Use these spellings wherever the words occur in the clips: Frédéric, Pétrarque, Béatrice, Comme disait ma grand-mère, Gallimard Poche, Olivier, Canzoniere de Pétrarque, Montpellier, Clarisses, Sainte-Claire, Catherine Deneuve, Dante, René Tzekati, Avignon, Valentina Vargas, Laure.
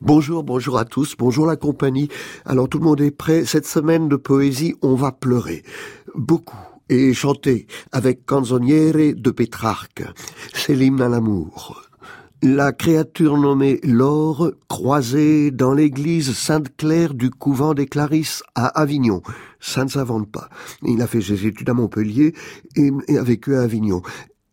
Bonjour, bonjour à tous, bonjour la compagnie. Alors tout le monde est prêt, cette semaine de poésie, on va pleurer. Beaucoup, et chanter avec Canzoniere de Pétrarque. C'est l'hymne à l'amour. La créature nommée Laure, croisée dans l'église Sainte-Claire du couvent des Clarisses à Avignon. Ça ne s'invente pas. Il a fait ses études à Montpellier et a vécu à Avignon.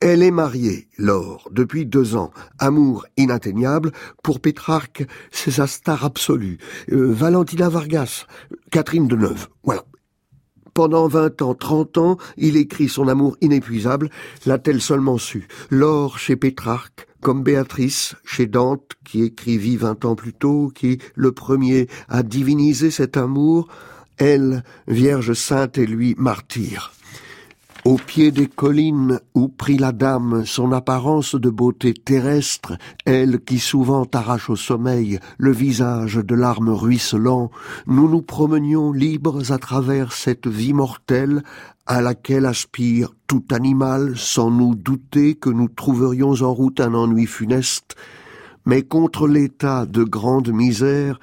Elle est mariée, Laure, depuis 2 ans. Amour inatteignable. Pour Pétrarque, c'est sa star absolue. Valentina Vargas, Catherine Deneuve. Voilà. Pendant 20 ans, 30 ans, il écrit son amour inépuisable. L'a-t-elle seulement su? Laure chez Pétrarque, comme Béatrice chez Dante, qui écrivit 20 ans plus tôt, qui, le premier, a divinisé cet amour. Elle, Vierge sainte et lui, martyr. Au pied des collines où prit la dame son apparence de beauté terrestre, elle qui souvent arrache au sommeil le visage de larmes ruisselant, nous nous promenions libres à travers cette vie mortelle à laquelle aspire tout animal sans nous douter que nous trouverions en route un ennui funeste. Mais contre l'état de grande misère,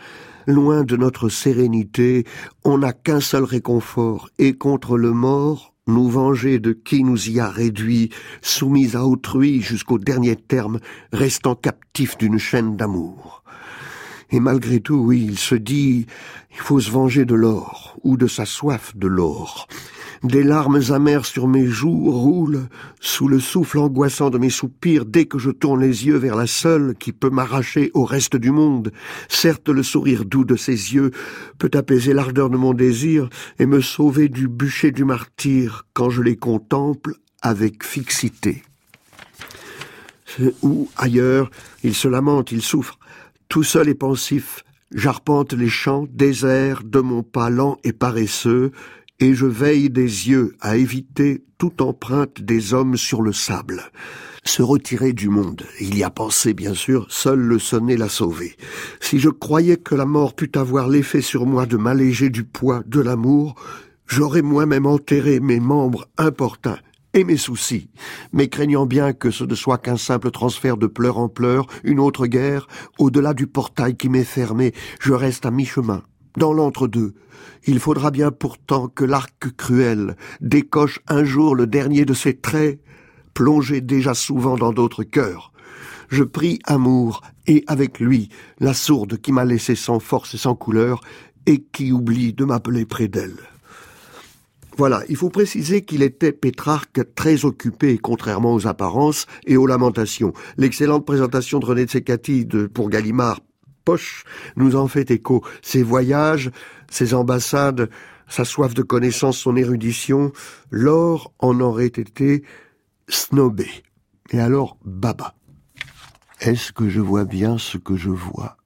loin de notre sérénité, on n'a qu'un seul réconfort et contre le mort, nous venger de qui nous y a réduits, soumis à autrui jusqu'au dernier terme, restant captifs d'une chaîne d'amour. Et malgré tout, oui, il se dit, il faut se venger de l'or, ou de sa soif de l'or. Des larmes amères sur mes joues roulent, sous le souffle angoissant de mes soupirs, dès que je tourne les yeux vers la seule qui peut m'arracher au reste du monde. Certes, le sourire doux de ses yeux peut apaiser l'ardeur de mon désir et me sauver du bûcher du martyre quand je les contemple avec fixité. Ou, ailleurs, il se lamente, il souffre. Tout seul et pensif, j'arpente les champs déserts de mon pas lent et paresseux, et je veille des yeux à éviter toute empreinte des hommes sur le sable. Se retirer du monde, il y a pensé bien sûr, seul le sonnet l'a sauvé. Si je croyais que la mort pût avoir l'effet sur moi de m'alléger du poids de l'amour, j'aurais moi-même enterré mes membres importuns et mes soucis, mais craignant bien que ce ne soit qu'un simple transfert de pleurs en pleurs, une autre guerre, au-delà du portail qui m'est fermé, je reste à mi-chemin, dans l'entre-deux. Il faudra bien pourtant que l'arc cruel décoche un jour le dernier de ses traits, plongé déjà souvent dans d'autres cœurs. Je prie amour, et avec lui, la sourde qui m'a laissé sans force et sans couleur, et qui oublie de m'appeler près d'elle. Voilà, il faut préciser qu'il était, Pétrarque, très occupé, contrairement aux apparences et aux lamentations. L'excellente présentation de René Tzekati pour Gallimard Poche nous en fait écho. Ses voyages, ses ambassades, sa soif de connaissance, son érudition, Laure en aurait été snobé. Et alors, baba. Est-ce que je vois bien ce que je vois?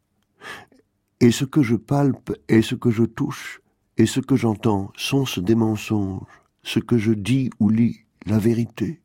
Et ce que je palpe, et ce que je touche, et ce que j'entends sont-ce des mensonges, ce que je dis ou lis, la vérité?